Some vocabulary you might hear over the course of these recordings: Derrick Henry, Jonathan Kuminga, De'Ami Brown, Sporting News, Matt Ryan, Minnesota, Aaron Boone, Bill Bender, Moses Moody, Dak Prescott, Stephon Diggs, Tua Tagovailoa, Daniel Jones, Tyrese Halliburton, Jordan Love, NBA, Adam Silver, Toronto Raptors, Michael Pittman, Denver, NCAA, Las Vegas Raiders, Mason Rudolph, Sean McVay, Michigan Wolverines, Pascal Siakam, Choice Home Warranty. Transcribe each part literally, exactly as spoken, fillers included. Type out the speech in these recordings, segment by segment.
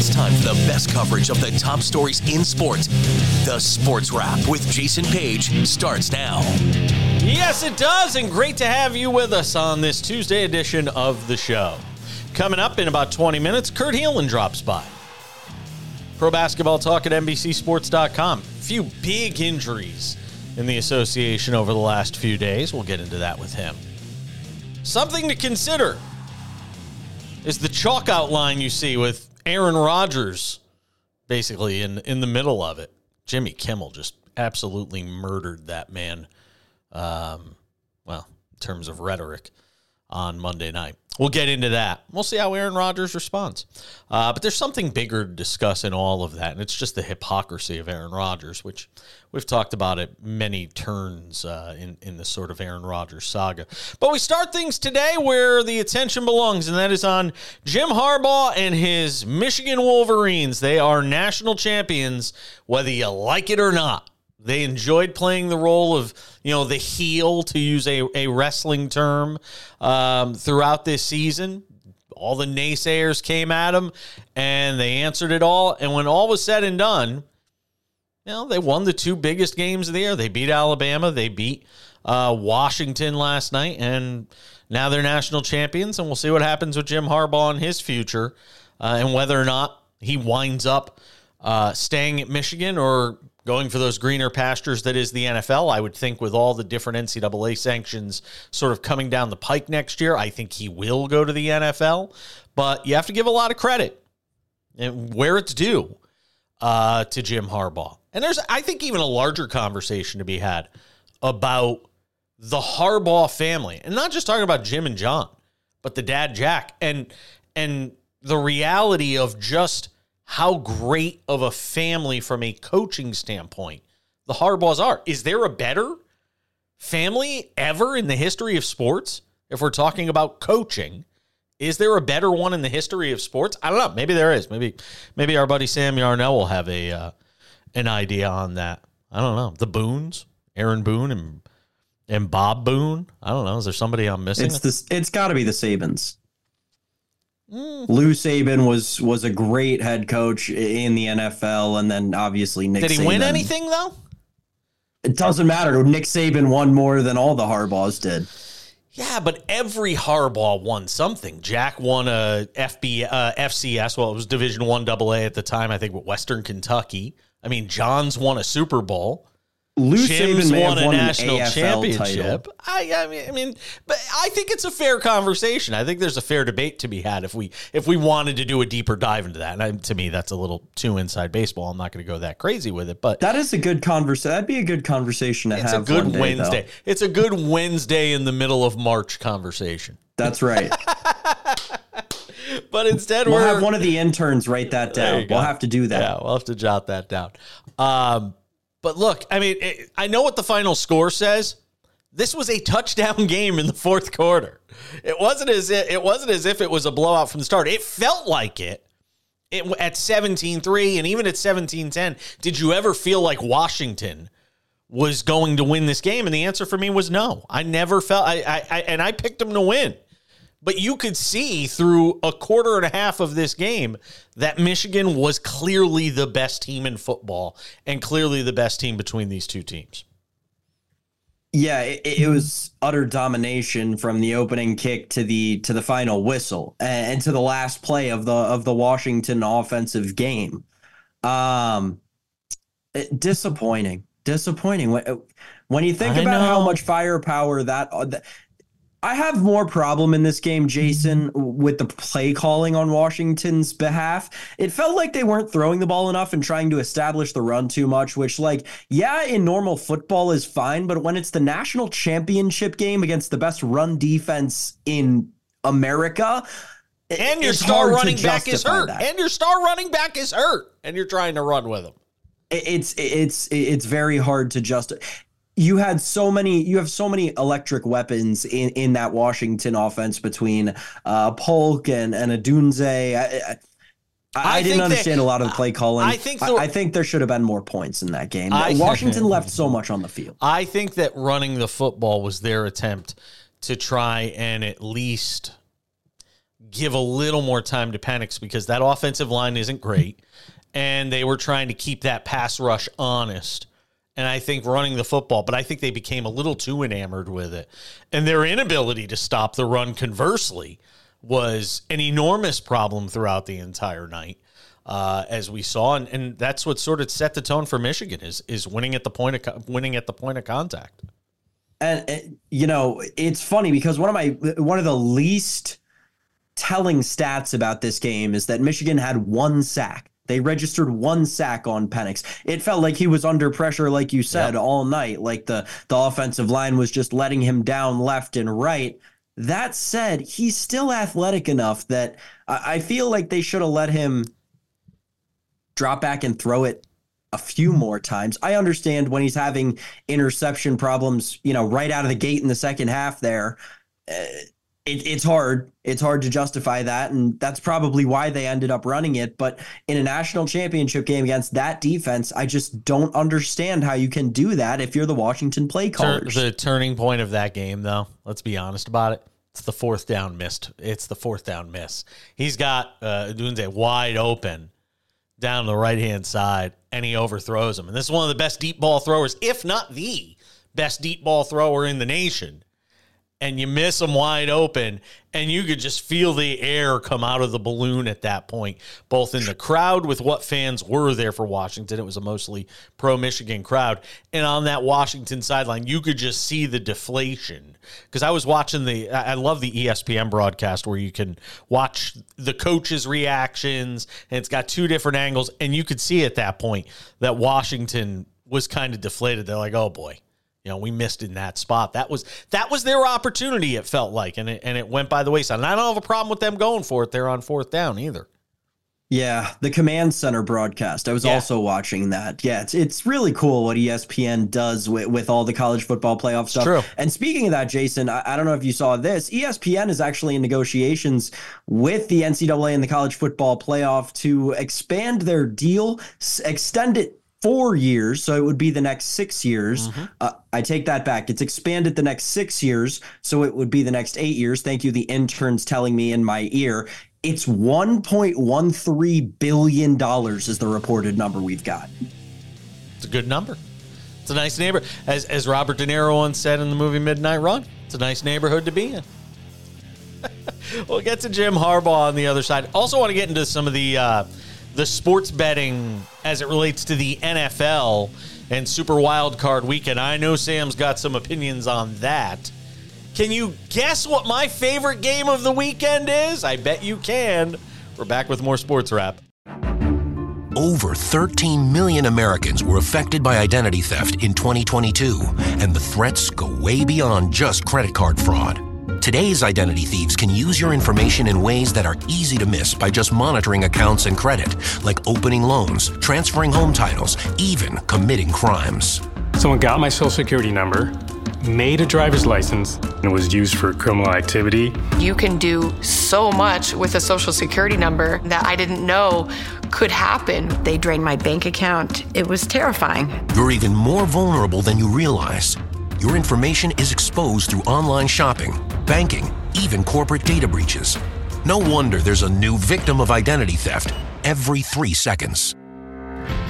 It's time for the best coverage of the top stories in sports. The Sports Wrap with Jason Page starts now. Yes, it does, and great to have you with us on this Tuesday edition of the show. Coming up in about twenty minutes, Kurt Helin drops by. Pro Basketball Talk at N B C Sports dot com. A few big injuries in the association over the last few days. We'll get into that with him. Something to consider is the chalk outline you see with Aaron Rodgers basically in, in the middle of it. Jimmy Kimmel just absolutely murdered that man, um, well, in terms of rhetoric, on Monday night. We'll get into that. We'll see how Aaron Rodgers responds. Uh, but there's something bigger to discuss in all of that, and it's just the hypocrisy of Aaron Rodgers, which we've talked about at many turns uh, in, in the sort of Aaron Rodgers saga. But we start things today where the attention belongs, and that is on Jim Harbaugh and his Michigan Wolverines. They are national champions, whether you like it or not. They enjoyed playing the role of, you know, the heel, to use a, a wrestling term, um, throughout this season. All the naysayers came at them, and they answered it all. And when all was said and done, you know, they won the two biggest games of the year. They beat Alabama. They beat uh, Washington last night, and now they're national champions. And we'll see what happens with Jim Harbaugh and his future uh, and whether or not he winds up uh, staying at Michigan or going for those greener pastures that is the N F L. I would think with all the different N C double A sanctions sort of coming down the pike next year, I think he will go to the N F L. But you have to give a lot of credit and where it's due uh, to Jim Harbaugh. And there's, I think, even a larger conversation to be had about the Harbaugh family. And not just talking about Jim and John, but the dad, Jack, and and the reality of just how great of a family from a coaching standpoint the Harbaughs are. Is there a better family ever in the history of sports? If we're talking about coaching, is there a better one in the history of sports? I don't know. Maybe there is. Maybe maybe our buddy Sam Yarnell will have a uh, an idea on that. I don't know. The Boones, Aaron Boone and and Bob Boone. I don't know. Is there somebody I'm missing? It's this, it's got to be the Sabans. Lou Saban was was a great head coach in the N F L, and then obviously Nick Saban. Did he Saban. win anything, though? It doesn't matter. Nick Saban won more than all the Harbaughs did. Yeah, but every Harbaugh won something. Jack won a F B, uh, F C S, well, it was Division I double A at the time, I think, with Western Kentucky. I mean, John's won a Super Bowl. Lou Jim's Saban may won have won a national an A F L championship. I, I, mean, I mean, but I think it's a fair conversation. I think there's a fair debate to be had if we if we wanted to do a deeper dive into that. And I, to me, that's a little too inside baseball. I'm not going to go that crazy with it, but that is a good conversation. That'd be a good conversation to it's have. It's a good one day, Wednesday. Though. It's a good Wednesday in the middle of March conversation. That's right. But instead, we'll we're, have one of the interns write that down. We'll have to do that. Yeah, we'll have to jot that down. Um, But look, I mean, it, I know what the final score says. This was a touchdown game in the fourth quarter. It wasn't as if, it wasn't as if it was a blowout from the start. It felt like it, it at seventeen three and even at seventeen ten. Did you ever feel like Washington was going to win this game? And the answer for me was no. I never felt I, I, I and I picked them to win. But you could see through a quarter and a half of this game that Michigan was clearly the best team in football and clearly the best team between these two teams. Yeah, it, it was utter domination from the opening kick to the to the final whistle and to the last play of the of the Washington offensive game. Um, disappointing, disappointing. When, when you think I about know. how much firepower that. that I have more problem in this game, Jason, with the play calling on Washington's behalf. It felt like they weren't throwing the ball enough and trying to establish the run too much, which, like, yeah, in normal football is fine, but when it's the national championship game against the best run defense in America, and your star running back is hurt, that. and your star running back is hurt, and you're trying to run with him, it's it's it's very hard to justify. You had so many, you have so many electric weapons in, in that Washington offense between uh, Polk and, and Adunze. I, I, I, I didn't understand they, a lot of the play calling. I think, the, I, I think there should have been more points in that game. I Washington think, left so much on the field. I think that running the football was their attempt to try and at least give a little more time to Penix because that offensive line isn't great, and they were trying to keep that pass rush honest. And I think running the football, but I think they became a little too enamored with it. And their inability to stop the run, conversely, was an enormous problem throughout the entire night, uh, as we saw. And, and that's what sort of set the tone for Michigan is is winning at the point of winning at the point of contact. And, and you know, it's funny because one of my one of the least telling stats about this game is that Michigan had one sack. They registered one sack on Penix. It felt like he was under pressure, like you said, yep. all night. Like the, the offensive line was just letting him down left and right. That said, he's still athletic enough that I, I feel like they should have let him drop back and throw it a few more times. I understand when he's having interception problems, you know, right out of the gate in the second half there. Uh, It, it's hard. It's hard to justify that, and that's probably why they ended up running it. But in a national championship game against that defense, I just don't understand how you can do that if you're the Washington play callers. The turning point of that game, though, let's be honest about it. It's the fourth down missed. It's the fourth down miss. He's got uh, Dunze wide open down the right-hand side, and he overthrows him. And this is one of the best deep ball throwers, if not the best deep ball thrower in the nation. And you miss them wide open, and you could just feel the air come out of the balloon at that point, both in the crowd with what fans were there for Washington. It was a mostly pro-Michigan crowd. And on that Washington sideline, you could just see the deflation. Because I was watching the – I love the E S P N broadcast where you can watch the coaches' reactions, and it's got two different angles. And you could see at that point that Washington was kind of deflated. They're like, oh, boy. You know, we missed in that spot. That was that was their opportunity, it felt like, and it, and it went by the wayside. And I don't have a problem with them going for it there on fourth down either. Yeah, the Command Center broadcast. I was yeah. also watching that. Yeah, it's it's really cool what E S P N does with, with all the college football playoff stuff. True. And speaking of that, Jason, I, I don't know if you saw this. E S P N is actually in negotiations with the N C double A and the college football playoff to expand their deal, s- extend it four years, so it would be the next six years. Mm-hmm. Uh, I take that back. It's expanded the next six years, so it would be the next eight years. Thank you, the intern's telling me in my ear. It's one point one three billion dollars is the reported number we've got. It's a good number. It's a nice neighborhood. As, as Robert De Niro once said in the movie Midnight Run, it's a nice neighborhood to be in. We'll get to Jim Harbaugh on the other side. Also want to get into some of the... Uh, the sports betting as it relates to the N F L and Super Wild Card Weekend. I know Sam's got some opinions on that. Can you guess what my favorite game of the weekend is? I bet you can. We're back with more Sports Wrap. Over thirteen million Americans were affected by identity theft in twenty twenty-two, and the threats go way beyond just credit card fraud. Today's identity thieves can use your information in ways that are easy to miss by just monitoring accounts and credit, like opening loans, transferring home titles, even committing crimes. Someone got my social security number, made a driver's license, and was used for criminal activity. You can do so much with a social security number that I didn't know could happen. They drained my bank account. It was terrifying. You're even more vulnerable than you realize. Your information is exposed through online shopping, banking, even corporate data breaches. No wonder there's a new victim of identity theft every three seconds.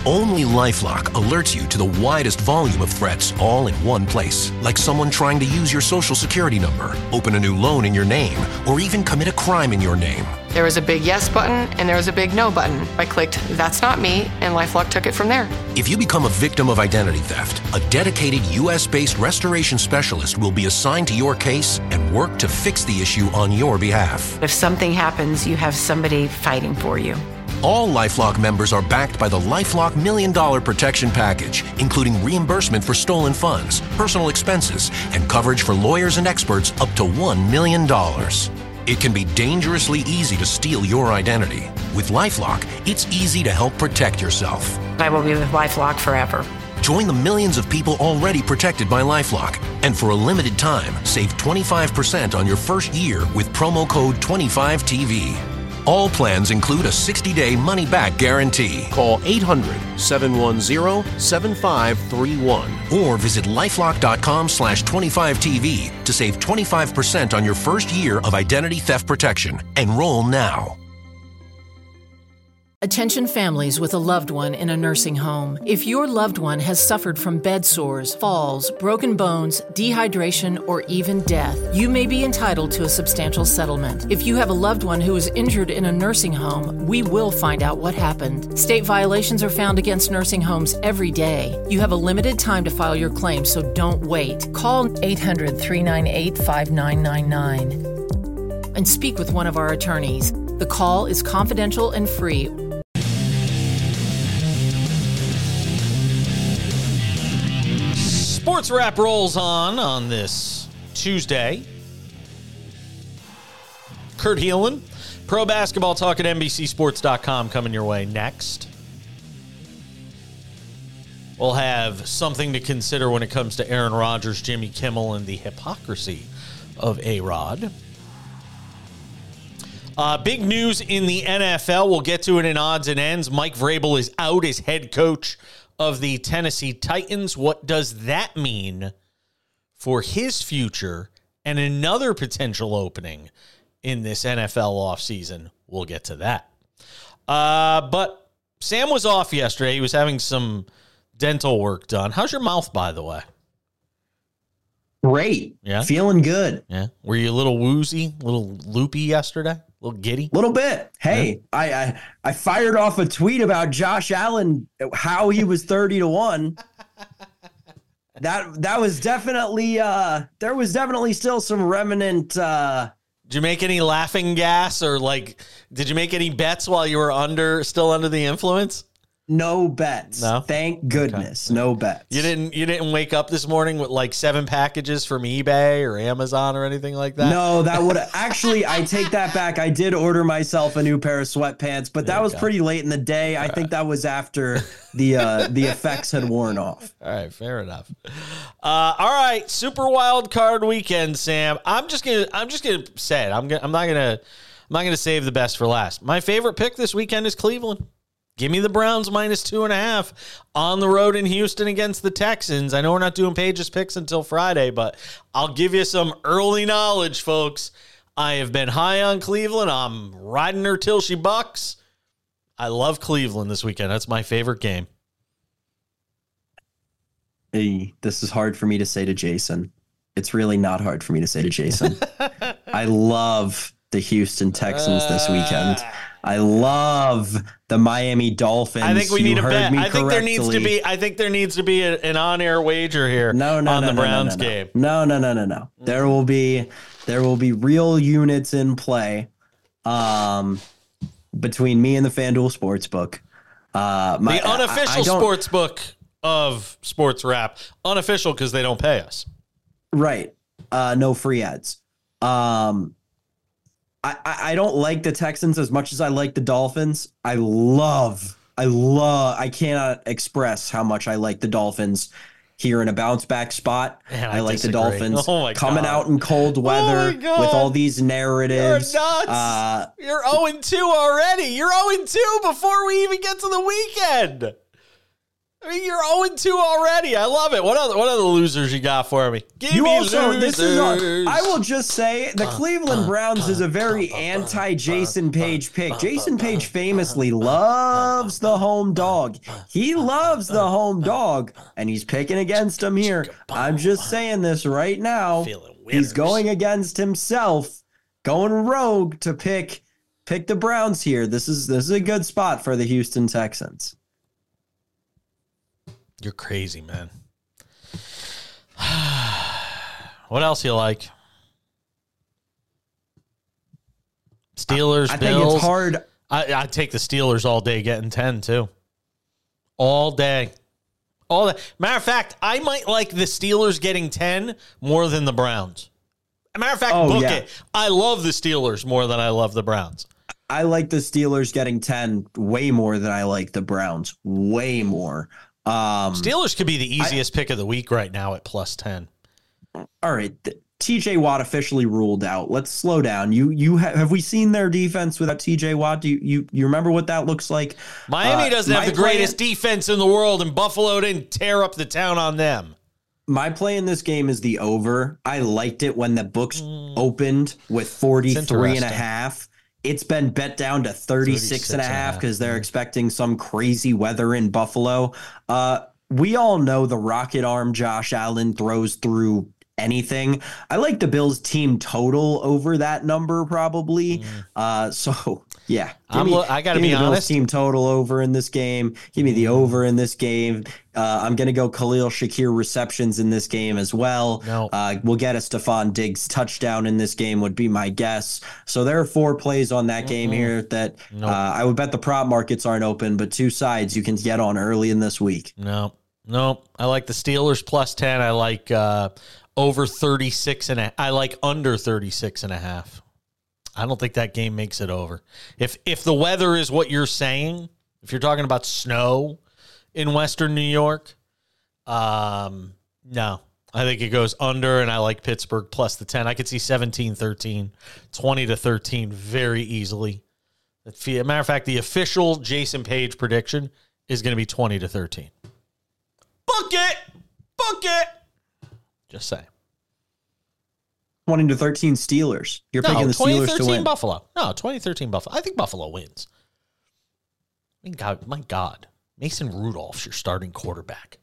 Only LifeLock alerts you to the widest volume of threats all in one place, like someone trying to use your social security number, open a new loan in your name, or even commit a crime in your name. There was a big yes button and there was a big no button. I clicked, that's not me, and LifeLock took it from there. If you become a victim of identity theft, a dedicated U S based restoration specialist will be assigned to your case and work to fix the issue on your behalf. If something happens, you have somebody fighting for you. All LifeLock members are backed by the LifeLock Million Dollar Protection Package, including reimbursement for stolen funds, personal expenses, and coverage for lawyers and experts up to one million dollars. It can be dangerously easy to steal your identity. With LifeLock, it's easy to help protect yourself. I will be with LifeLock forever. Join the millions of people already protected by LifeLock. And for a limited time, save twenty-five percent on your first year with promo code twenty-five T V. All plans include a sixty-day money-back guarantee. Call eight hundred, seven one zero, seven five three one or visit lifelock dot com slash twenty-five T V to save twenty-five percent on your first year of identity theft protection. Enroll now. Attention families with a loved one in a nursing home. If your loved one has suffered from bed sores, falls, broken bones, dehydration, or even death, you may be entitled to a substantial settlement. If you have a loved one who is injured in a nursing home, we will find out what happened. State violations are found against nursing homes every day. You have a limited time to file your claim, so don't wait. Call eight hundred, three nine eight, five nine nine nine and speak with one of our attorneys. The call is confidential and free. Sports Wrap rolls on on this Tuesday. Kurt Helin, Pro Basketball Talk at N B C Sports dot com coming your way next. We'll have something to consider when it comes to Aaron Rodgers, Jimmy Kimmel, and the hypocrisy of A-Rod. Uh, big news in the N F L. We'll get to it in odds and ends. Mike Vrabel is out as head coach of the Tennessee Titans. What does that mean for his future and another potential opening in this N F L offseason? We'll get to that. Uh, but Sam was off yesterday. He was having some dental work done. How's your mouth, by the way? Great. Yeah. Feeling good. Yeah. Were you a little woozy, a little loopy yesterday? A little giddy? A little bit. Hey, yeah. I, I I fired off a tweet about Josh Allen, how he was thirty to one. that that was definitely uh there was definitely still some remnant. uh Did you make any laughing gas or like did you make any bets while you were under still under the influence? No bets. No? Thank goodness. Okay. No bets. You didn't you didn't wake up this morning with like seven packages from eBay or Amazon or anything like that? No, that would actually, I take that back. I did order myself a new pair of sweatpants, but there that was go. pretty late in the day. All I right. think that was after the uh, the effects had worn off. All right, fair enough. Uh, all right, Super Wild Card weekend, Sam. I'm just going to I'm just going to say it. I'm gonna, I'm not going to I'm not going to save the best for last. My favorite pick this weekend is Cleveland. Give me the Browns minus two and a half on the road in Houston against the Texans. I know we're not doing Page's picks until Friday, but I'll give you some early knowledge, folks. I have been high on Cleveland. I'm riding her till she bucks. I love Cleveland this weekend. That's my favorite game. Hey, this is hard for me to say to Jason. It's really not hard for me to say to Jason. I love the Houston Texans uh... this weekend. I love the Miami Dolphins. I think we need you a bet. I think correctly. there needs to be. I think there needs to be a, an on-air wager here. No, no, on no, the no, Browns no, no, game. No, no, no, no, no. Mm-hmm. There will be, there will be real units in play, um, between me and the FanDuel Sportsbook. Uh, my, the unofficial sportsbook of Sports Wrap, unofficial because they don't pay us. Right. Uh, no free ads. Um. I, I don't like the Texans as much as I like the Dolphins. I love, I love, I cannot express how much I like the Dolphins here in a bounce back spot. Man, I, I like disagree. the Dolphins oh coming God. out in cold weather oh with all these narratives. You're nuts. Uh, You're oh and two already. You're oh and two before we even get to the weekend. I mean, you're oh and two already. I love it. What other what other losers you got for me? Give you me also, losers. This is a, I will just say the uh, Cleveland uh, Browns uh, is a very uh, anti-Jason uh, Page pick. Uh, Jason Page famously uh, loves the home dog. He loves the home dog, and he's picking against him here. I'm just saying this right now. He's going against himself, going rogue to pick pick the Browns here. This is this is a good spot for the Houston Texans. You're crazy, man. What else you like? Steelers, I, I Bills. I think it's hard. I, I take the Steelers all day getting ten, too. All day. All day. Matter of fact, I might like the Steelers getting ten more than the Browns. Matter of fact, oh, book yeah. it. I love the Steelers more than I love the Browns. I like the Steelers getting ten way more than I like the Browns. Way more. Um, Steelers could be the easiest I, pick of the week right now at plus ten. All right. T J Watt officially ruled out. Let's slow down. You you ha- have we seen their defense without T J Watt? Do you you, you remember what that looks like? Miami uh, doesn't have the greatest in- defense in the world, and Buffalo didn't tear up the town on them. My play in this game is the over. I liked it when the books mm. opened with forty-three and a half. It's been bet down to thirty-six and a half because they're yeah. expecting some crazy weather in Buffalo. Uh, we all know the rocket arm Josh Allen throws through anything. I like the Bills team total over that number probably. Mm. Uh, so... Yeah, I'm me, lo- I got to be honest. Team total over in this game. Give me the over in this game. Uh, I'm going to go Khalil Shakir receptions in this game as well. No. Uh, we'll get a Stephon Diggs touchdown in this game would be my guess. So there are four plays on that mm-hmm. game here that no. uh, I would bet the prop markets aren't open, but two sides you can get on early in this week. No, no. I like the Steelers plus ten. I like uh, over thirty-six and a half. I like under thirty-six and a half. I don't think that game makes it over. If if the weather is what you're saying, if you're talking about snow in Western New York, um, no. I think it goes under, and I like Pittsburgh plus the ten. I could see seventeen thirteen, twenty to thirteen very easily. As a matter of fact, the official Jason Page prediction is going to be twenty to thirteen. Book it! Book it! Just saying. twenty to thirteen Steelers. You're no, picking the Steelers to win. Buffalo. No, twenty thirteen Buffalo. I think Buffalo wins. I mean, God, my God. Mason Rudolph's your starting quarterback.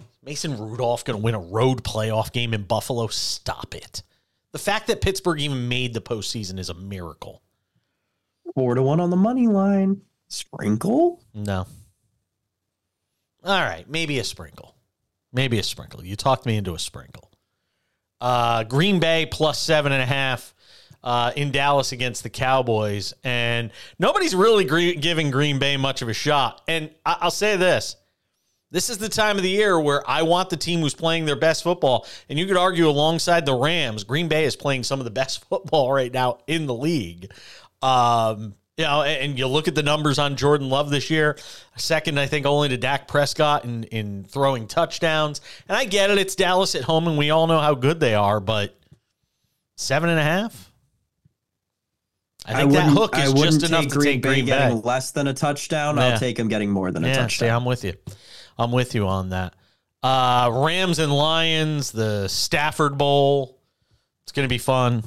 Is Mason Rudolph going to win a road playoff game in Buffalo? Stop it. The fact that Pittsburgh even made the postseason is a miracle. Four to one on the money line. Sprinkle? No. All right. Maybe a sprinkle. Maybe a sprinkle. You talked me into a sprinkle. Uh, Green Bay plus seven and a half uh, in Dallas against the Cowboys. And nobody's really gre- giving Green Bay much of a shot. And I- I'll say this. This is the time of the year where I want the team who's playing their best football. And you could argue alongside the Rams, Green Bay is playing some of the best football right now in the league. Um, you know, and, and you look at the numbers on Jordan Love this year. Second, I think, only to Dak Prescott in, in throwing touchdowns. And I get it. It's Dallas at home, and we all know how good they are, but seven and a half? I think I that hook is just enough to take Green Bay. Getting less than a touchdown. Yeah. I'll take them getting more than a yeah, touchdown. Yeah, I'm with you. I'm with you on that. Uh, Rams and Lions, the Stafford Bowl. It's going to be fun.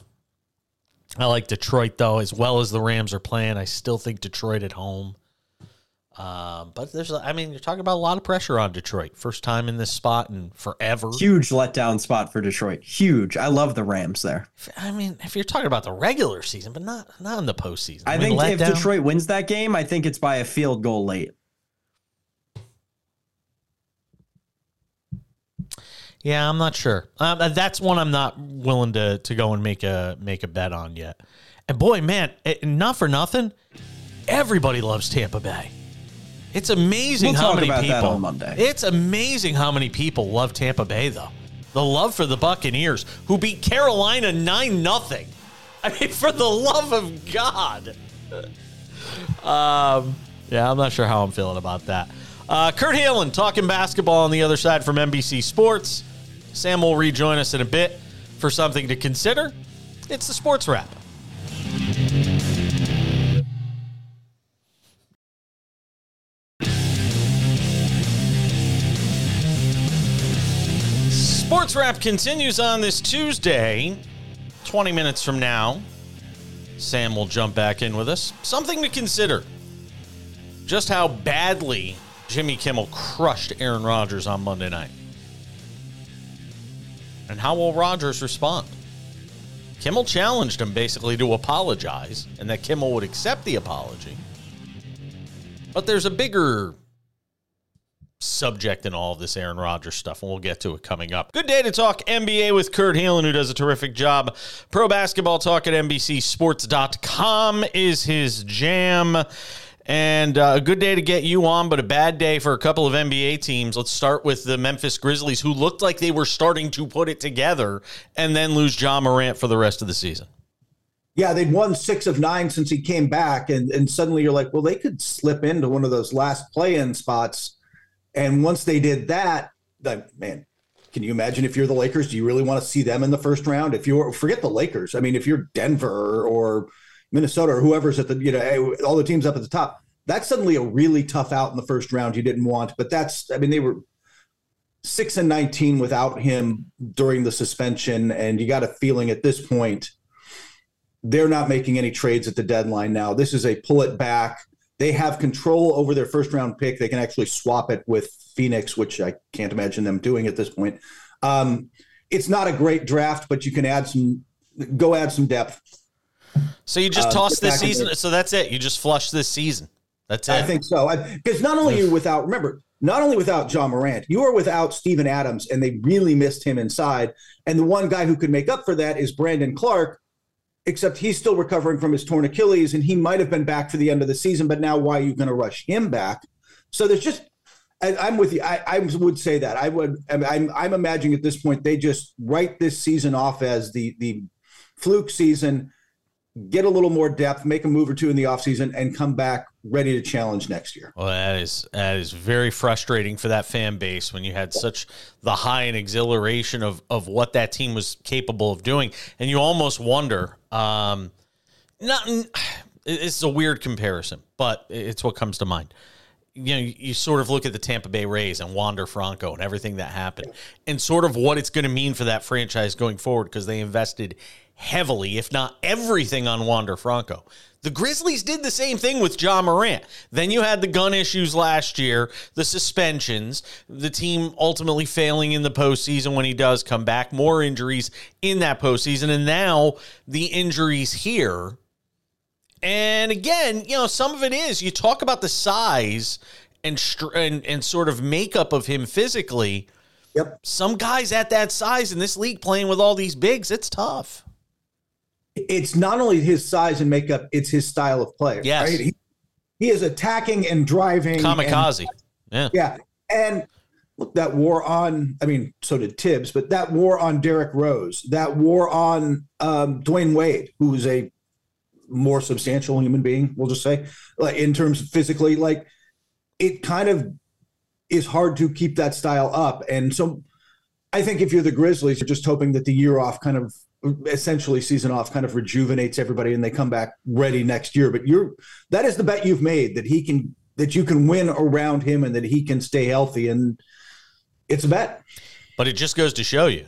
I like Detroit, though. As well as the Rams are playing, I still think Detroit at home. Uh, but there's, I mean, you're talking about a lot of pressure on Detroit. First time in this spot in forever. Huge letdown spot for Detroit. Huge. I love the Rams there. I mean, if you're talking about the regular season, but not not in the postseason. I, I mean, think if Detroit wins that game, I think it's by a field goal late. Yeah, I'm not sure. Um, that's one I'm not willing to to go and make a make a bet on yet. And boy, man, it, not for nothing, everybody loves Tampa Bay. It's amazing we'll how many people. We'll talk about that on Monday. It's amazing how many people love Tampa Bay, though. The love for the Buccaneers, who beat Carolina nine nothing. I mean, for the love of God. um, yeah, I'm not sure how I'm feeling about that. Uh, Kurt Helin talking basketball on the other side from N B C Sports. Sam will rejoin us in a bit for something to consider. It's the Sports Wrap. Sports Wrap continues on this Tuesday. twenty minutes from now, Sam will jump back in with us. Something to consider. Just how badly Jimmy Kimmel crushed Aaron Rodgers on Monday night. And how will Rodgers respond? Kimmel challenged him basically to apologize and that Kimmel would accept the apology. But there's a bigger subject in all of this Aaron Rodgers stuff, and we'll get to it coming up. Good day to talk N B A with Kurt Helin, who does a terrific job. Pro Basketball Talk at N B C Sports dot com is his jam. And uh, a good day to get you on, but a bad day for a couple of N B A teams. Let's start with the Memphis Grizzlies, who looked like they were starting to put it together and then lose John Morant for the rest of the season. Yeah, they'd won six of nine since he came back, and, and suddenly you're like, well, they could slip into one of those last play-in spots. And once they did that, like, man, Can you imagine if you're the Lakers? Do you really want to see them in the first round? If you're, forget the Lakers. I mean, if you're Denver or Minnesota or whoever's at the, you know, all the teams up at the top, that's suddenly a really tough out in the first round you didn't want. But that's, I mean, they were six and nineteen without him during the suspension. And you got a feeling at this point, they're not making any trades at the deadline now. This is a pull it back. They have control over their first round pick. They can actually swap it with Phoenix, which I can't imagine them doing at this point. Um, it's not a great draft, but you can add some, go add some depth. So you just uh, toss this season. So that's it. You just flush this season. That's it. I think so. Because not only are you without, remember, not only without John Morant, you are without Steven Adams, and they really missed him inside. And the one guy who could make up for that is Brandon Clark, except he's still recovering from his torn Achilles, and he might have been back for the end of the season, but now why are you going to rush him back? So there's just, I, I'm with you. I, I would say that. I would. I'm, I'm imagining at this point they just write this season off as the the fluke season, get a little more depth, make a move or two in the offseason, and come back ready to challenge next year. Well, that is that is very frustrating for that fan base when you had such the high and exhilaration of of what that team was capable of doing, and you almost wonder. Um, not it's a weird comparison, but it's what comes to mind. You know, you sort of look at the Tampa Bay Rays and Wander Franco and everything that happened, and sort of what it's going to mean for that franchise going forward because they invested heavily, if not everything, on Wander Franco. The Grizzlies did the same thing with John Morant. Then you had the gun issues last year, the suspensions, the team ultimately failing in the postseason when he does come back, more injuries in that postseason, and now the injuries here. And again, you know, some of it is, you talk about the size and and, and sort of makeup of him physically. Yep. Some guys at that size in this league playing with all these bigs, it's tough. It's not only his size and makeup, it's his style of play. Yes. Right? He, he is attacking and driving. Kamikaze. And, yeah. yeah. And look, that wore on, I mean, so did Tibbs, but that wore on Derrick Rose, that wore on um, Dwayne Wade, who is a more substantial human being, we'll just say, like in terms of physically, like it kind of is hard to keep that style up. And so I think if you're the Grizzlies, you're just hoping that the year off kind of, essentially season off kind of rejuvenates everybody and they come back ready next year. But you're, that is the bet you've made that he can, that you can win around him and that he can stay healthy. And it's a bet, but it just goes to show you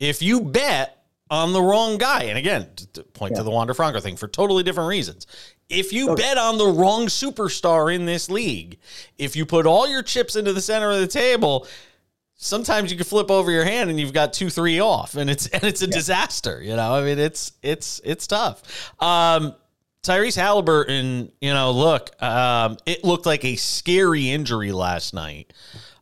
if you bet on the wrong guy. And again, to point yeah. to the Wander Franco thing for totally different reasons. If you okay. bet on the wrong superstar in this league, if you put all your chips into the center of the table, sometimes you can flip over your hand and you've got two, three off and it's, and it's a yeah. disaster. You know, I mean, it's, it's, it's tough. Um, Tyrese Halliburton, you know, look, um, it looked like a scary injury last night,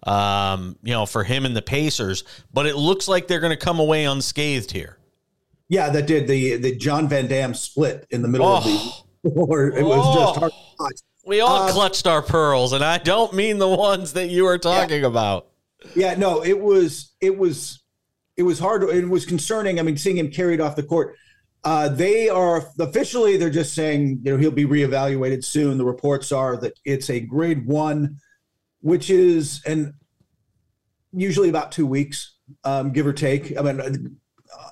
um, you know, for him and the Pacers, but it looks like they're going to come away unscathed here. Yeah, that did the, the John Van Dam split in the middle oh. of the floor. It was oh. just hard to watch. We all um, clutched our pearls, and I don't mean the ones that you were talking yeah. about. Yeah, no, it was, it was, it was hard. It was concerning. I mean, seeing him carried off the court, uh, they are officially, they're just saying, you know, he'll be reevaluated soon. The reports are that it's a grade one, which is, and usually about two weeks, um, give or take. I mean, uh,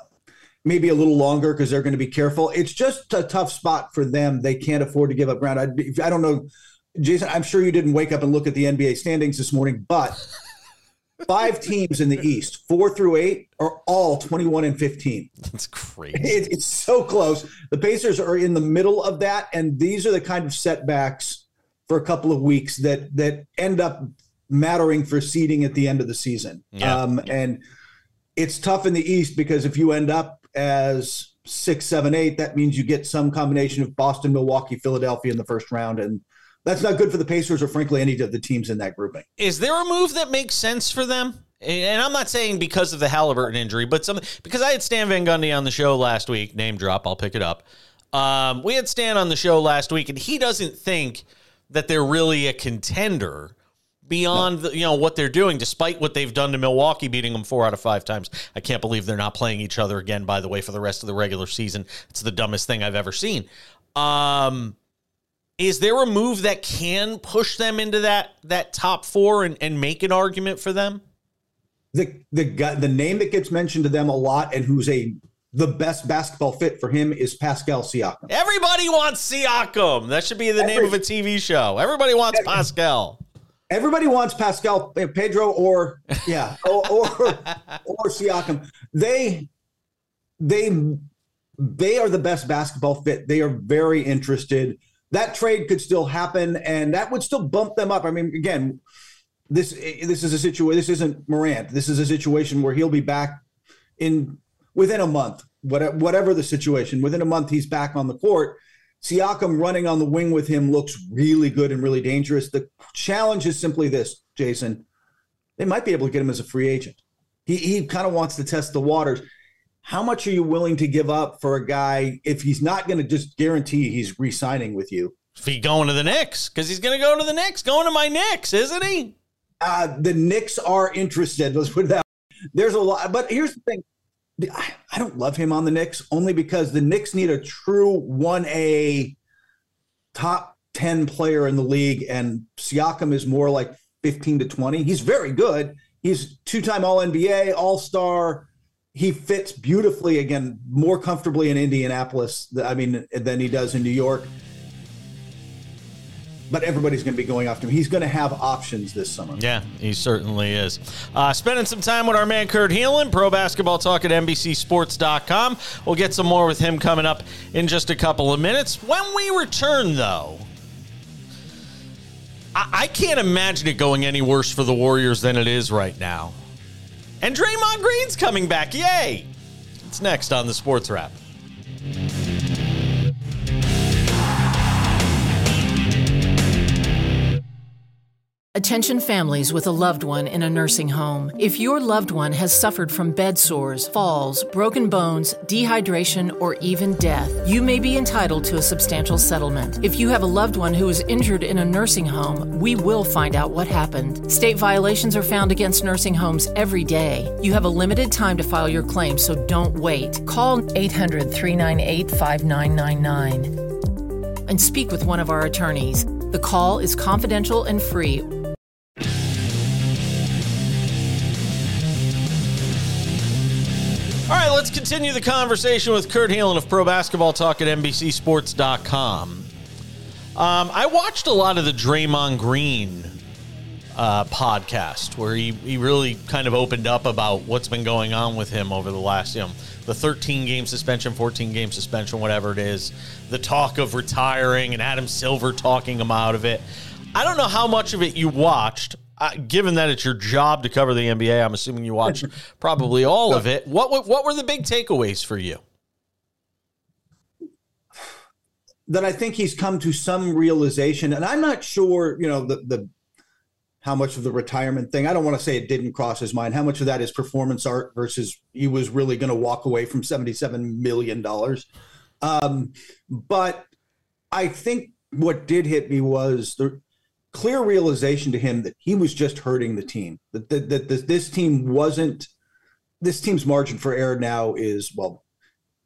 maybe a little longer because they're going to be careful. It's just a tough spot for them. They can't afford to give up ground. I, I don't know, Jason, I'm sure you didn't wake up and look at the N B A standings this morning, but five teams in the East, four through eight, are all twenty-one and fifteen. That's crazy. It, it's so close. The Pacers are in the middle of that, and these are the kind of setbacks for a couple of weeks that that end up mattering for seeding at the end of the season. Yeah. Um, and it's tough in the East because if you end up as six, seven, eight, that means you get some combination of Boston, Milwaukee, Philadelphia in the first round, and that's not good for the Pacers or, frankly, any of the teams in that grouping. Is there a move that makes sense for them? And I'm not saying because of the Halliburton injury, but something because I had Stan Van Gundy on the show last week. Name drop, I'll pick it up. Um, we had Stan on the show last week, and he doesn't think that they're really a contender beyond no. the, you know what they're doing, despite what they've done to Milwaukee, beating them four out of five times. I can't believe they're not playing each other again, by the way, for the rest of the regular season. It's the dumbest thing I've ever seen. Um... Is there a move that can push them into that that top four and, and make an argument for them? the the guy, the name that gets mentioned to them a lot and who's a the best basketball fit for him is Pascal Siakam. Everybody wants Siakam. That should be the Every, name of a T V show. Everybody wants every, Pascal. Everybody wants Pascal, Pedro, or yeah, or, or or Siakam. They they they are the best basketball fit. They are very interested. That trade could still happen, and that would still bump them up. I mean, again, this this is a situation. This isn't Morant. This is a situation where he'll be back in within a month. Whatever the situation, within a month he's back on the court. Siakam running on the wing with him looks really good and really dangerous. The challenge is simply this, Jason. They might be able to get him as a free agent. He he kind of wants to test the waters. How much are you willing to give up for a guy if he's not going to just guarantee he's re-signing with you? If he's going to the Knicks, because he's going to go to the Knicks, going to my Knicks, isn't he? Uh, the Knicks are interested. Let's put it that way. There's a lot. But here's the thing. I, I don't love him on the Knicks only because the Knicks need a true one A top ten player in the league, and Siakam is more like fifteen to twenty. He's very good. He's two-time All N B A, All-Star. He fits beautifully, again, more comfortably in Indianapolis, I mean, than he does in New York. But everybody's going to be going after him. He's going to have options this summer. Yeah, he certainly is. Uh, spending some time with our man, Kurt Helin, Pro Basketball Talk at N B C Sports dot com. We'll get some more with him coming up in just a couple of minutes. When we return, though, I, I can't imagine it going any worse for the Warriors than it is right now. And Draymond Green's coming back. Yay! It's next on the Sports Wrap. Attention families with a loved one in a nursing home. If your loved one has suffered from bed sores, falls, broken bones, dehydration, or even death, you may be entitled to a substantial settlement. If you have a loved one who is injured in a nursing home, we will find out what happened. State violations are found against nursing homes every day. You have a limited time to file your claim, so don't wait. Call eight hundred, three nine eight, five nine nine nine and speak with one of our attorneys. The call is confidential and free. All right, let's continue the conversation with Kurt Helin of Pro Basketball Talk at N B C Sports dot com. Um, I watched a lot of the Draymond Green uh, podcast where he, he really kind of opened up about what's been going on with him over the last, you know, the thirteen-game suspension, fourteen-game suspension, whatever it is, the talk of retiring and Adam Silver talking him out of it. I don't know how much of it you watched. Uh, given that it's your job to cover the N B A, I'm assuming you watched probably all of it. What, what what were the big takeaways for you? That I think he's come to some realization, and I'm not sure, you know, the the how much of the retirement thing. I don't want to say it didn't cross his mind. How much of that is performance art versus he was really going to walk away from seventy-seven million dollars. Um, but I think what did hit me was the clear realization to him that he was just hurting the team, that, that, that this team wasn't, this team's margin for error now is, well,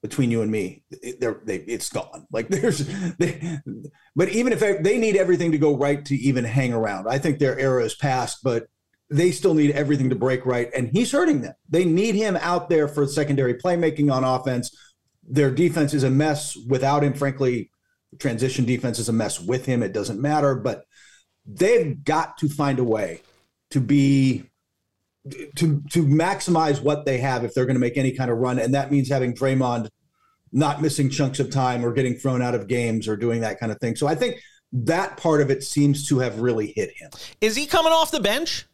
between you and me, they're, they, it's gone. Like there's, they, but even if they need everything to go right to even hang around, I think their era is past, but they still need everything to break right. And he's hurting them. They need him out there for secondary playmaking on offense. Their defense is a mess without him. Frankly, transition defense is a mess with him. It doesn't matter, but they've got to find a way to be to to maximize what they have if they're going to make any kind of run, and that means having Draymond not missing chunks of time or getting thrown out of games or doing that kind of thing. So I think that part of it seems to have really hit him. Is he coming off the bench?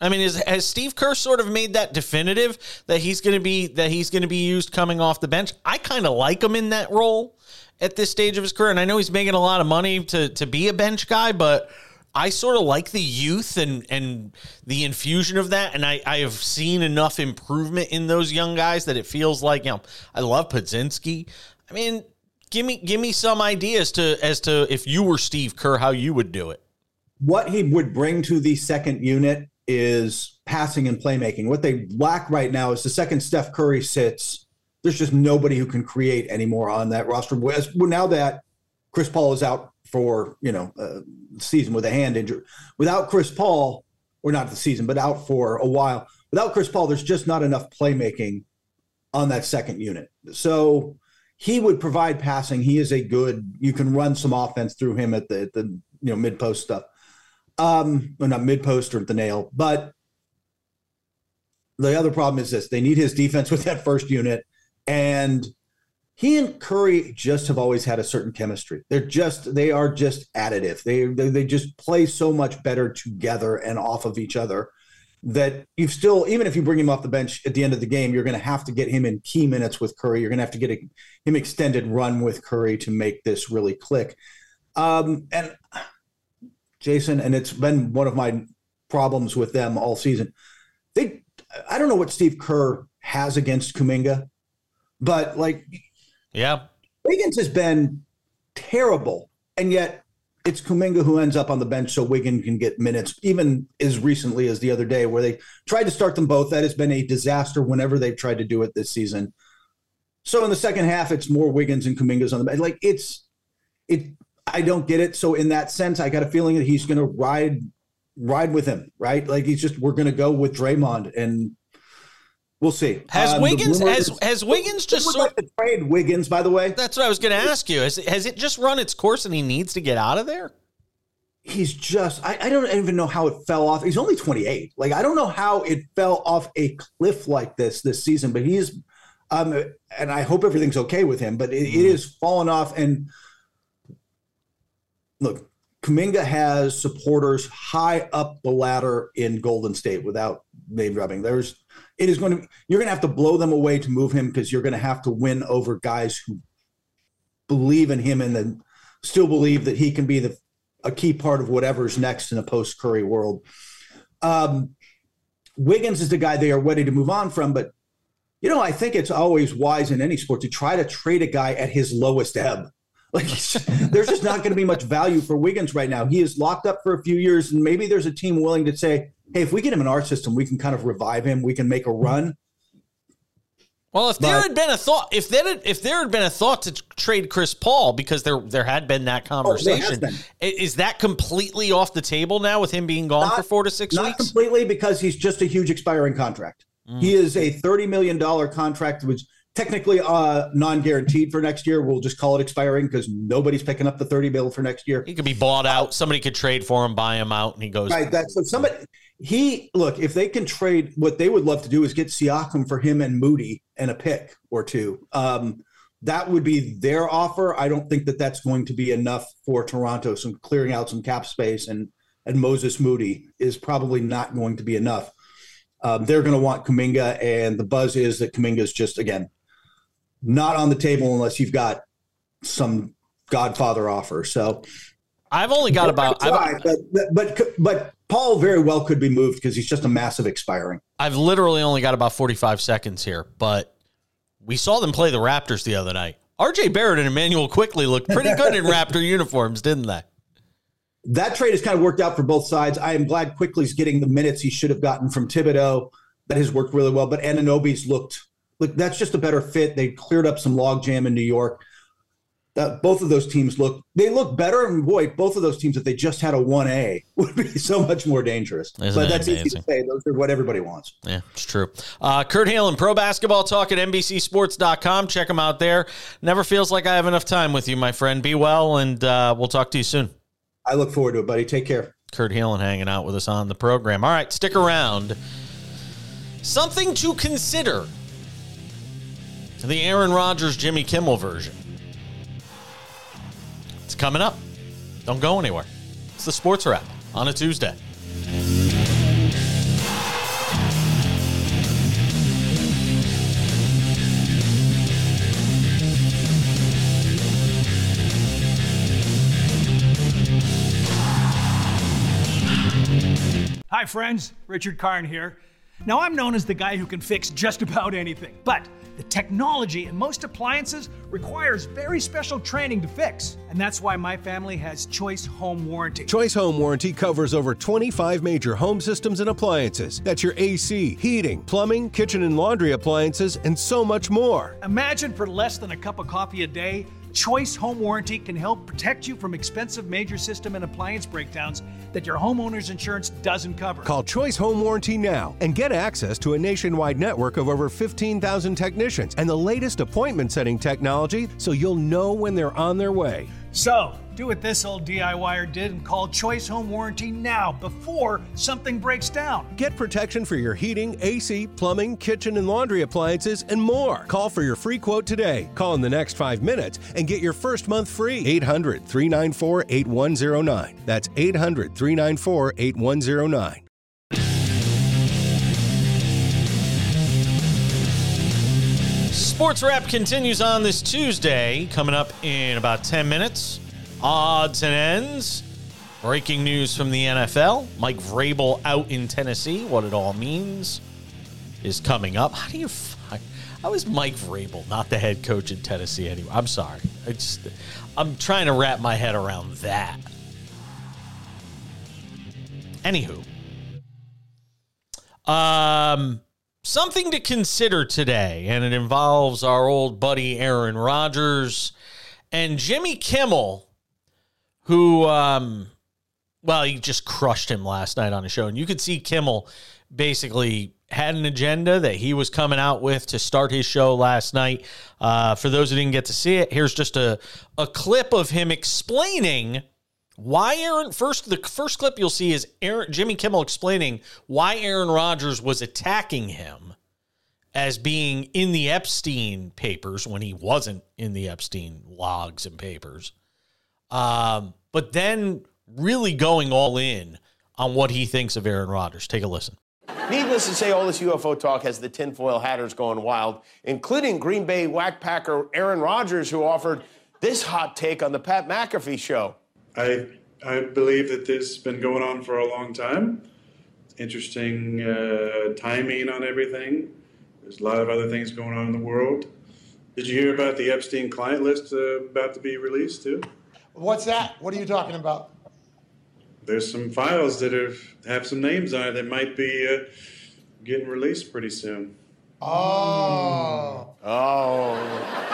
I mean, is, has Steve Kerr sort of made that definitive that he's going to be that he's going to be used coming off the bench? I kind of like him in that role at this stage of his career, and I know he's making a lot of money to to be a bench guy, but I sort of like the youth and, and the infusion of that, and I, I have seen enough improvement in those young guys that it feels like, you know, I love Podzinski. I mean, give me give me some ideas to as to if you were Steve Kerr, how you would do it. What he would bring to the second unit is passing and playmaking. What they lack right now is the second Steph Curry sits, there's just nobody who can create anymore on that roster. Now that Chris Paul is out for, you know, uh, season with a hand injury. Without Chris Paul, or not the season, but out for a while, without Chris Paul, there's just not enough playmaking on that second unit. So he would provide passing. He is a good, you can run some offense through him at the, at the you know, mid post stuff. Um, well, not mid post or at the nail, but the other problem is this, they need his defense with that first unit. And he and Curry just have always had a certain chemistry. They're just, they are just additive. They, they, they just play so much better together and off of each other that you've still, even if you bring him off the bench at the end of the game, you're going to have to get him in key minutes with Curry. You're going to have to get a, him extended run with Curry to make this really click. Um, and Jason, and it's been one of my problems with them all season. They, I don't know what Steve Kerr has against Kuminga, but like, yeah, Wiggins has been terrible, and yet it's Kuminga who ends up on the bench so Wiggins can get minutes, even as recently as the other day where they tried to start them both. That has been a disaster whenever they've tried to do it this season. So in the second half, it's more Wiggins and Kuminga's on the bench. Like it's it. I don't get it. So in that sense, I got a feeling that he's going to ride ride with him, right? Like he's just we're going to go with Draymond and. We'll see. Has um, Wiggins has is, has Wiggins just would sort of like to trade Wiggins? By the way, that's what I was going to ask you. Has, has it just run its course and he needs to get out of there? He's just I, I don't even know how it fell off. He's only twenty-eight. Like I don't know how it fell off a cliff like this this season. But he's um and I hope everything's okay with him. But it, mm. it is fallen off. And look, Kuminga has supporters high up the ladder in Golden State without name dropping. There's It is going to you're going to have to blow them away to move him because you're going to have to win over guys who believe in him and then still believe that he can be the a key part of whatever's next in a post-Curry world. Um, Wiggins is the guy they are ready to move on from. But, you know, I think it's always wise in any sport to try to trade a guy at his lowest ebb. Like there's just not going to be much value for Wiggins right now. He is locked up for a few years, and maybe there's a team willing to say, hey, if we get him in our system, we can kind of revive him. We can make a run. Well, if but, there had been a thought, if that had, if there had been a thought to trade Chris Paul, because there there had been that conversation, oh, is that completely off the table now with him being gone not, for four to six not weeks? Not completely, because he's just a huge expiring contract. Mm. He is a thirty million dollars contract, which technically uh, non-guaranteed for next year. We'll just call it expiring because nobody's picking up the thirty bill for next year. He could be bought out. Somebody could trade for him, buy him out, and he goes right. That's so somebody. He look, if they can trade, what they would love to do is get Siakam for him and Moody and a pick or two. Um, that would be their offer. I don't think that that's going to be enough for Toronto. Some clearing out some cap space and and Moses Moody is probably not going to be enough. Um, they're going to want Kuminga, and the buzz is that Kuminga is just again not on the table unless you've got some Godfather offer. So I've only got about try, I've, but but but. Paul very well could be moved because he's just a massive expiring. I've literally only got about forty-five seconds here, but we saw them play the Raptors the other night. R J Barrett and Emmanuel Quickley looked pretty good in Raptor uniforms, didn't they? That trade has kind of worked out for both sides. I am glad Quickley's getting the minutes he should have gotten from Thibodeau. That has worked really well, but Anunoby's looked look, that's just a better fit. They cleared up some logjam in New York. Uh, both of those teams look, they look better. And boy, both of those teams, if they just had a one A, would be so much more dangerous. Isn't but that's amazing? Easy to say. Those are what everybody wants. Yeah, it's true. Uh, Kurt Helin, Pro Basketball Talk at N B C Sports dot com. Check him out there. Never feels like I have enough time with you, my friend. Be well, and uh, we'll talk to you soon. I look forward to it, buddy. Take care. Kurt Helin hanging out with us on the program. All right, stick around. Something to consider. The Aaron Rodgers, Jimmy Kimmel version. It's coming up. Don't go anywhere. It's the Sports Wrap on a Tuesday. Hi, friends. Richard Karn here. Now, I'm known as the guy who can fix just about anything, but the technology in most appliances requires very special training to fix, and that's why my family has Choice Home Warranty. Choice Home Warranty covers over twenty-five major home systems and appliances. That's your A C, heating, plumbing, kitchen and laundry appliances, and so much more. Imagine for less than a cup of coffee a day, Choice Home Warranty can help protect you from expensive major system and appliance breakdowns that your homeowner's insurance doesn't cover. Call Choice Home Warranty now and get access to a nationwide network of over fifteen thousand technicians and the latest appointment-setting technology so you'll know when they're on their way. So, do what this old D I Y-er did and call Choice Home Warranty now before something breaks down. Get protection for your heating, A C, plumbing, kitchen, and laundry appliances, and more. Call for your free quote today. Call in the next five minutes and get your first month free. eight hundred, three nine four, eight one zero nine. That's eight hundred, three nine four, eight one zero nine. Sports Wrap continues on this Tuesday, coming up in about ten minutes. Odds and ends. Breaking news from the N F L. Mike Vrabel out in Tennessee. What it all means is coming up. How do you find... How is Mike Vrabel not the head coach in Tennessee anyway? I'm sorry. I just, I'm trying to wrap my head around that. Anywho. Um... Something to consider today, and it involves our old buddy Aaron Rodgers and Jimmy Kimmel, who, um, well, he just crushed him last night on the show. And you could see Kimmel basically had an agenda that he was coming out with to start his show last night. Uh, for those who didn't get to see it, here's just a, a clip of him explaining why Aaron, first, the first clip you'll see is Aaron, Jimmy Kimmel explaining why Aaron Rodgers was attacking him as being in the Epstein papers when he wasn't in the Epstein logs and papers. Um, but then really going all in on what he thinks of Aaron Rodgers. Take a listen. Needless to say, all this U F O talk has the tinfoil hatters going wild, including Green Bay whack packer Aaron Rodgers, who offered this hot take on the Pat McAfee show. I I believe that this has been going on for a long time. Interesting uh, timing on everything. There's a lot of other things going on in the world. Did you hear about the Epstein client list uh, about to be released too? What's that? What are you talking about? There's some files that have, have some names on it that might be uh, getting released pretty soon. Oh. Oh.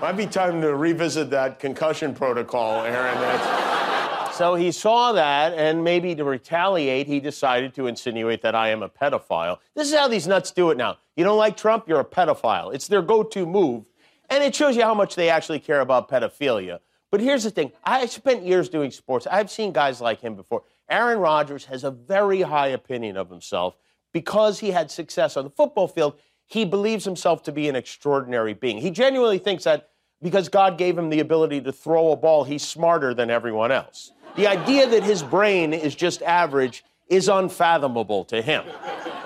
Might be time to revisit that concussion protocol, Aaron. That's... So he saw that, and maybe to retaliate, he decided to insinuate that I am a pedophile. This is how these nuts do it now. You don't like Trump, you're a pedophile. It's their go-to move, and it shows you how much they actually care about pedophilia. But here's the thing. I spent years doing sports. I've seen guys like him before. Aaron Rodgers has a very high opinion of himself because he had success on the football field. He believes himself to be an extraordinary being. He genuinely thinks that because God gave him the ability to throw a ball, he's smarter than everyone else. The idea that his brain is just average is unfathomable to him.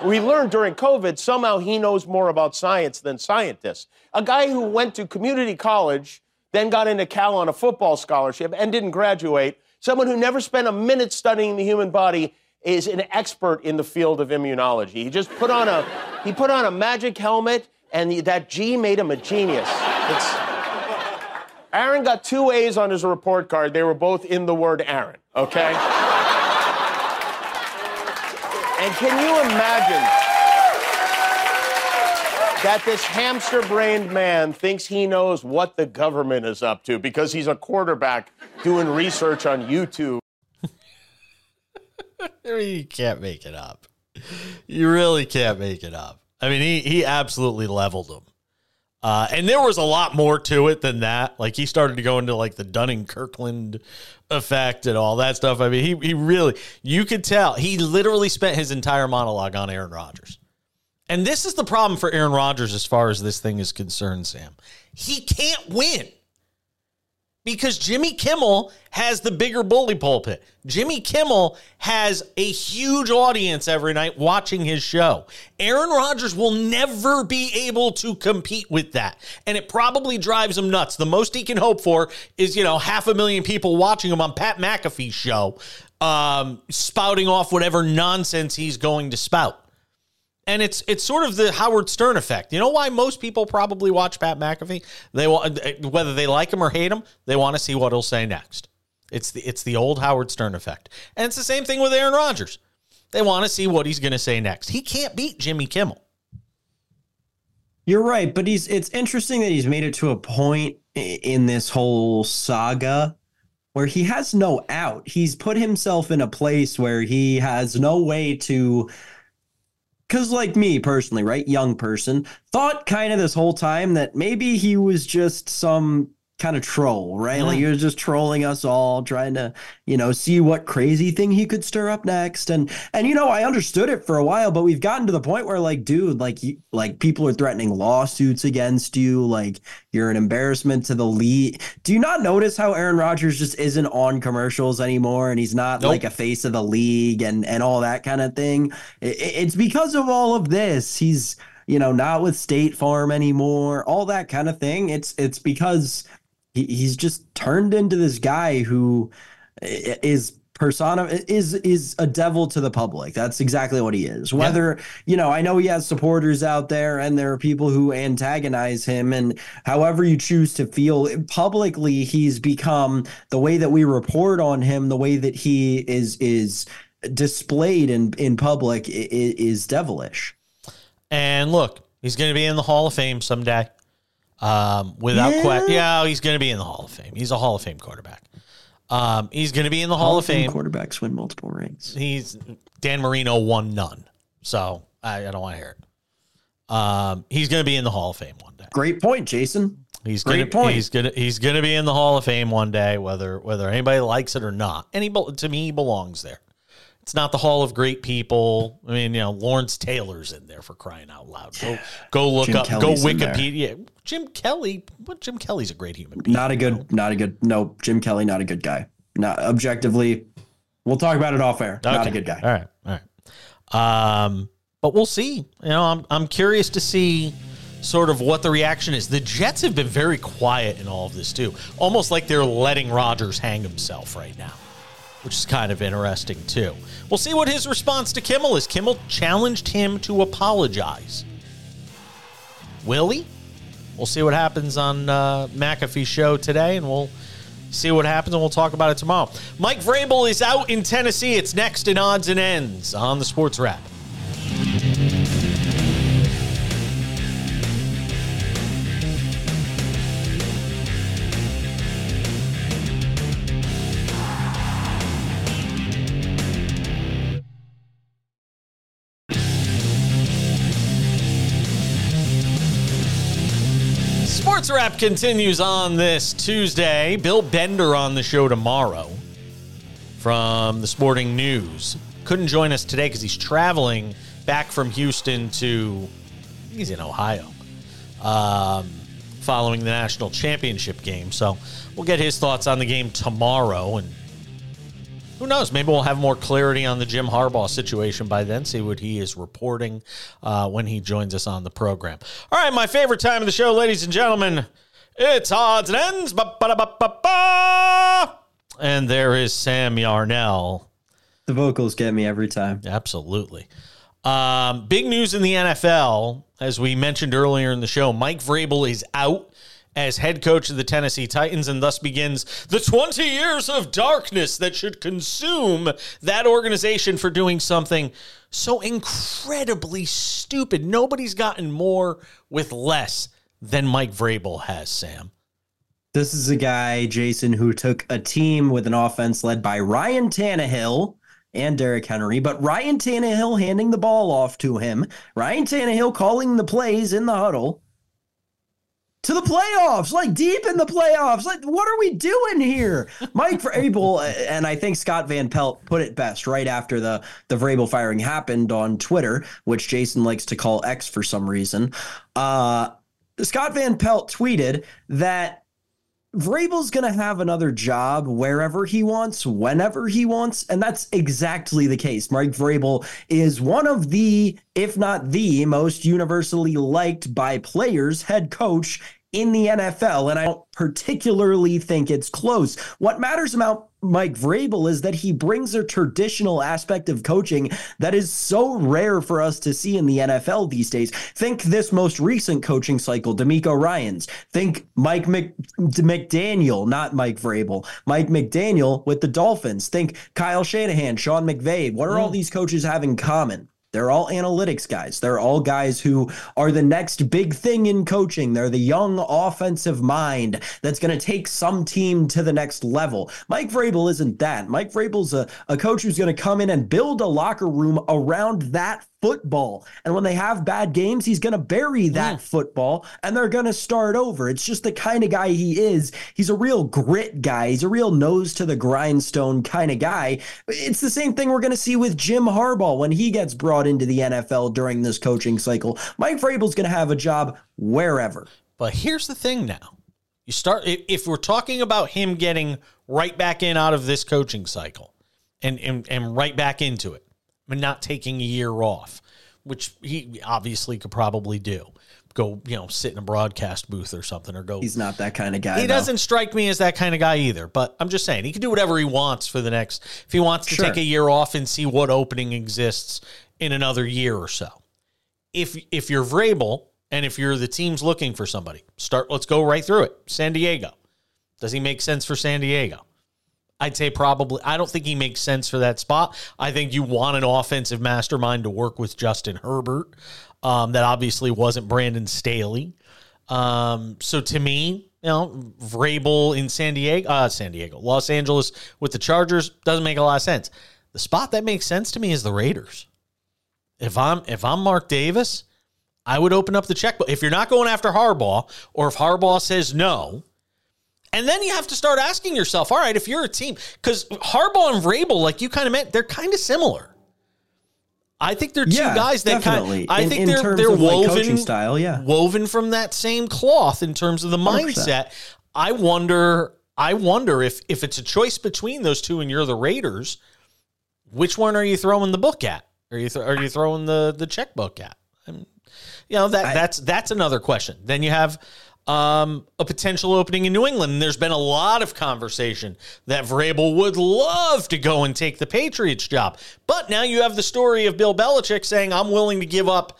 We learned during COVID, somehow he knows more about science than scientists. A guy who went to community college, then got into Cal on a football scholarship and didn't graduate, someone who never spent a minute studying the human body, is an expert in the field of immunology. He just put on a, he put on a magic helmet, and the, that G made him a genius. It's, Aaron got two A's on his report card. They were both in the word Aaron, okay? And can you imagine that this hamster-brained man thinks he knows what the government is up to because he's a quarterback doing research on YouTube? You can't make it up. You really can't make it up. I mean, he he absolutely leveled him. Uh, and there was a lot more to it than that. Like, he started to go into, like, the Dunning-Kirkland effect and all that stuff. I mean, he, he really, you could tell, he literally spent his entire monologue on Aaron Rodgers. And this is the problem for Aaron Rodgers as far as this thing is concerned, Sam. He can't win. Because Jimmy Kimmel has the bigger bully pulpit. Jimmy Kimmel has a huge audience every night watching his show. Aaron Rodgers will never be able to compete with that. And it probably drives him nuts. The most he can hope for is, you know, half a million people watching him on Pat McAfee's show, um, spouting off whatever nonsense he's going to spout. And it's it's sort of the Howard Stern effect. You know why most people probably watch Pat McAfee? They want, whether they like him or hate him, they want to see what he'll say next. It's the it's the old Howard Stern effect. And it's the same thing with Aaron Rodgers. They want to see what he's going to say next. He can't beat Jimmy Kimmel. You're right, but he's it's interesting that he's made it to a point in this whole saga where he has no out. He's put himself in a place where he has no way to, because like me personally, right, young person, thought kind of this whole time that maybe he was just some kind of troll, right? Yeah. Like he was just trolling us all, trying to, you know, see what crazy thing he could stir up next. And, and, you know, I understood it for a while, but we've gotten to the point where like, dude, like, you, like people are threatening lawsuits against you. Like you're an embarrassment to the league. Do you not notice how Aaron Rodgers just isn't on commercials anymore? And he's not nope. like a face of the league and, and all that kind of thing. It, it's because of all of this. He's, you know, not with State Farm anymore, all that kind of thing. It's, it's because he's just turned into this guy who is persona is is a devil to the public. That's exactly what he is. Whether, yeah. you know, I know he has supporters out there and there are people who antagonize him, and however you choose to feel publicly, he's become the way that we report on him, the way that he is is displayed in, in public is, is devilish. And look, he's going to be in the Hall of Fame someday. Um, without yeah. question, yeah, he's going to be in the Hall of Fame. He's a Hall of Fame quarterback. Um, he's going to be in the Hall, Hall of Fame. Quarterbacks win multiple rings. He's Dan Marino won none, so I, I don't want to hear it. Um, he's going to be in the Hall of Fame one day. Great point, Jason. He's great gonna, point. He's going he's going to be in the Hall of Fame one day, whether whether anybody likes it or not. And he, to me, he belongs there. It's not the Hall of Great People. I mean, you know, Lawrence Taylor's in there for crying out loud. Go, go look Jim up. Kelly's go Wikipedia. Jim Kelly. But Jim Kelly's a great human being. Not a good. Not a good. No, Jim Kelly, not a good guy. Not objectively. We'll talk about it off air. Okay. Not a good guy. All right. All right. Um, but we'll see. You know, I'm I'm curious to see sort of what the reaction is. The Jets have been very quiet in all of this too, almost like they're letting Rodgers hang himself right now, which is kind of interesting, too. We'll see what his response to Kimmel is. Kimmel challenged him to apologize. Will he? We'll see what happens on uh, McAfee's show today, and we'll see what happens, and we'll talk about it tomorrow. Mike Vrabel is out in Tennessee. It's next in Odds and Ends on the Sports Wrap. Sports Wrap continues on this Tuesday. Bill Bender on the show tomorrow from the Sporting News. Couldn't join us today because he's traveling back from Houston to, I think he's in Ohio, um, following the national championship game. So we'll get his thoughts on the game tomorrow. And who knows, maybe we'll have more clarity on the Jim Harbaugh situation by then, see what he is reporting uh, when he joins us on the program. All right, my favorite time of the show, ladies and gentlemen, it's Odds and Ends. Ba-ba-da-ba-ba-ba! And there is Sam Yarnell. The vocals get me every time. Absolutely. Um, big news in the N F L, as we mentioned earlier in the show, Mike Vrabel is out as head coach of the Tennessee Titans, and thus begins the twenty years of darkness that should consume that organization for doing something so incredibly stupid. Nobody's gotten more with less than Mike Vrabel has, Sam. This is a guy, Jason, who took a team with an offense led by Ryan Tannehill and Derrick Henry, but Ryan Tannehill handing the ball off to him, Ryan Tannehill calling the plays in the huddle, to the playoffs, like deep in the playoffs. Like, what are we doing here? Mike Vrabel, and I think Scott Van Pelt put it best right after the, the Vrabel firing happened on Twitter, which Jason likes to call X for some reason. Uh, Scott Van Pelt tweeted that Vrabel's going to have another job wherever he wants, whenever he wants, and that's exactly the case. Mike Vrabel is one of the, if not the, most universally liked by players head coach in the N F L, and I don't particularly think it's close. What matters about Mike Vrabel is that he brings a traditional aspect of coaching that is so rare for us to see in the N F L these days. Think this most recent coaching cycle, D'Amico Ryans. Think Mike Mc- McDaniel, not Mike Vrabel. Mike McDaniel with the Dolphins. Think Kyle Shanahan, Sean McVay. What are all these coaches have in common? They're all analytics guys. They're all guys who are the next big thing in coaching. They're the young offensive mind that's going to take some team to the next level. Mike Vrabel isn't that. Mike Vrabel's a, a coach who's going to come in and build a locker room around that football. And when they have bad games, he's going to bury that mm. football and they're going to start over. It's just the kind of guy he is. He's a real grit guy. He's a real nose to the grindstone kind of guy. It's the same thing we're going to see with Jim Harbaugh when he gets brought into the N F L during this coaching cycle. Mike Vrabel's going to have a job wherever. But here's the thing now. You start, if we're talking about him getting right back in out of this coaching cycle and, and, and right back into it, but not taking a year off, which he obviously could probably do. Go, you know, sit in a broadcast booth or something, or go. He's not that kind of guy. He though. doesn't strike me as that kind of guy either, but I'm just saying he can do whatever he wants for the next, if he wants to sure. take a year off and see what opening exists in another year or so. If, if you're Vrabel and if you're the team's looking for somebody, start, let's go right through it. San Diego. Does he make sense for San Diego? I'd say probably. I don't think he makes sense for that spot. I think you want an offensive mastermind to work with Justin Herbert. Um, that obviously wasn't Brandon Staley. Um, so to me, you know, Vrabel in San Diego, uh, San Diego, Los Angeles with the Chargers doesn't make a lot of sense. The spot that makes sense to me is the Raiders. If I'm if I'm Mark Davis, I would open up the checkbook. If you're not going after Harbaugh, or if Harbaugh says no. And then you have to start asking yourself, all right, if you're a team, because Harbaugh and Vrabel, like you kind of meant, they're kind of similar. I think they're two yeah, guys that definitely. kind of, I in, think in they're, they're woven, like coaching style, yeah. woven from that same cloth in terms of the mindset. one hundred percent. I wonder, I wonder if, if it's a choice between those two and you're the Raiders, which one are you throwing the book at? Are you, th- are you throwing the, the checkbook at? I'm, you know, that I, that's, that's another question. Then you have, Um, a potential opening in New England. And there's been a lot of conversation that Vrabel would love to go and take the Patriots job. But now you have the story of Bill Belichick saying, I'm willing to give up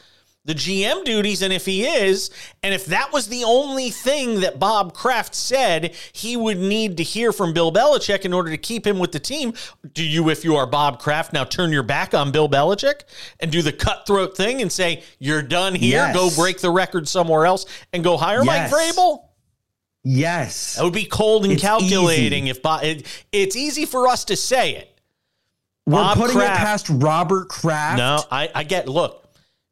the G M duties. And if he is, and if that was the only thing that Bob Kraft said he would need to hear from Bill Belichick in order to keep him with the team, do you, if you are Bob Kraft, now turn your back on Bill Belichick and do the cutthroat thing and say, you're done here, yes. go break the record somewhere else and go hire yes. Mike Vrabel? Yes. That would be cold and it's calculating. Easy. If Bob, it, It's easy for us to say it. We're Bob putting Kraft, it past Robert Kraft. No, I, I get, look.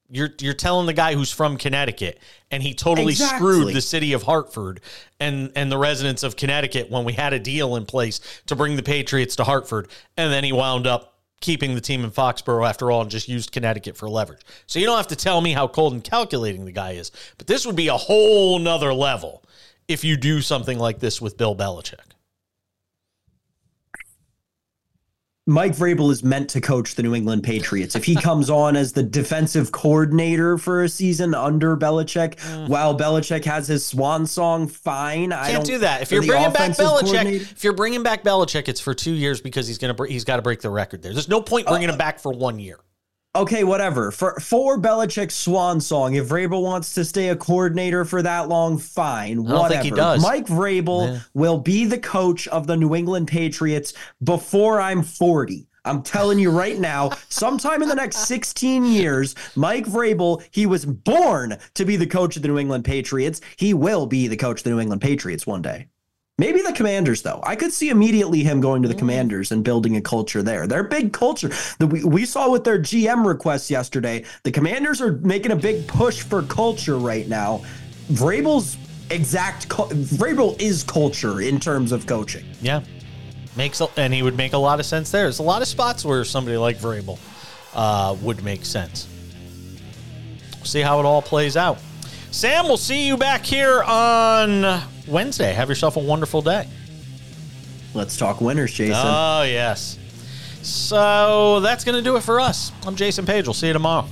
You're you're telling the guy who's from Connecticut, and he totally exactly. screwed the city of Hartford and, and the residents of Connecticut when we had a deal in place to bring the Patriots to Hartford, and then he wound up keeping the team in Foxborough after all and just used Connecticut for leverage. So you don't have to tell me how cold and calculating the guy is, but this would be a whole nother level if you do something like this with Bill Belichick. Mike Vrabel is meant to coach the New England Patriots. If he comes on as the defensive coordinator for a season under Belichick, mm-hmm. while Belichick has his swan song, fine. Can't I don't do that. If you're bringing back Belichick, if you're bringing back Belichick, it's for two years because he's gonna he's got to break the record there. There's no point bringing uh, him back for one year. Okay, whatever. For for Belichick's swan song, if Vrabel wants to stay a coordinator for that long, fine. Whatever. I don't think he does. Mike Vrabel yeah. will be the coach of the New England Patriots before I'm forty. I'm telling you right now, sometime in the next sixteen years, Mike Vrabel, he was born to be the coach of the New England Patriots. He will be the coach of the New England Patriots one day. Maybe the Commanders, though. I could see immediately him going to the Commanders and building a culture there. Their big culture that we, we saw with their G M requests yesterday. The Commanders are making a big push for culture right now. Vrabel's exact Vrabel is culture in terms of coaching. Yeah, makes a, and he would make a lot of sense there. There's a lot of spots where somebody like Vrabel uh, would make sense. See how it all plays out. Sam, we'll see you back here on Wednesday. Have yourself a wonderful day. Let's talk winners, Jason. Oh, yes. So that's going to do it for us. I'm Jason Page. We'll see you tomorrow.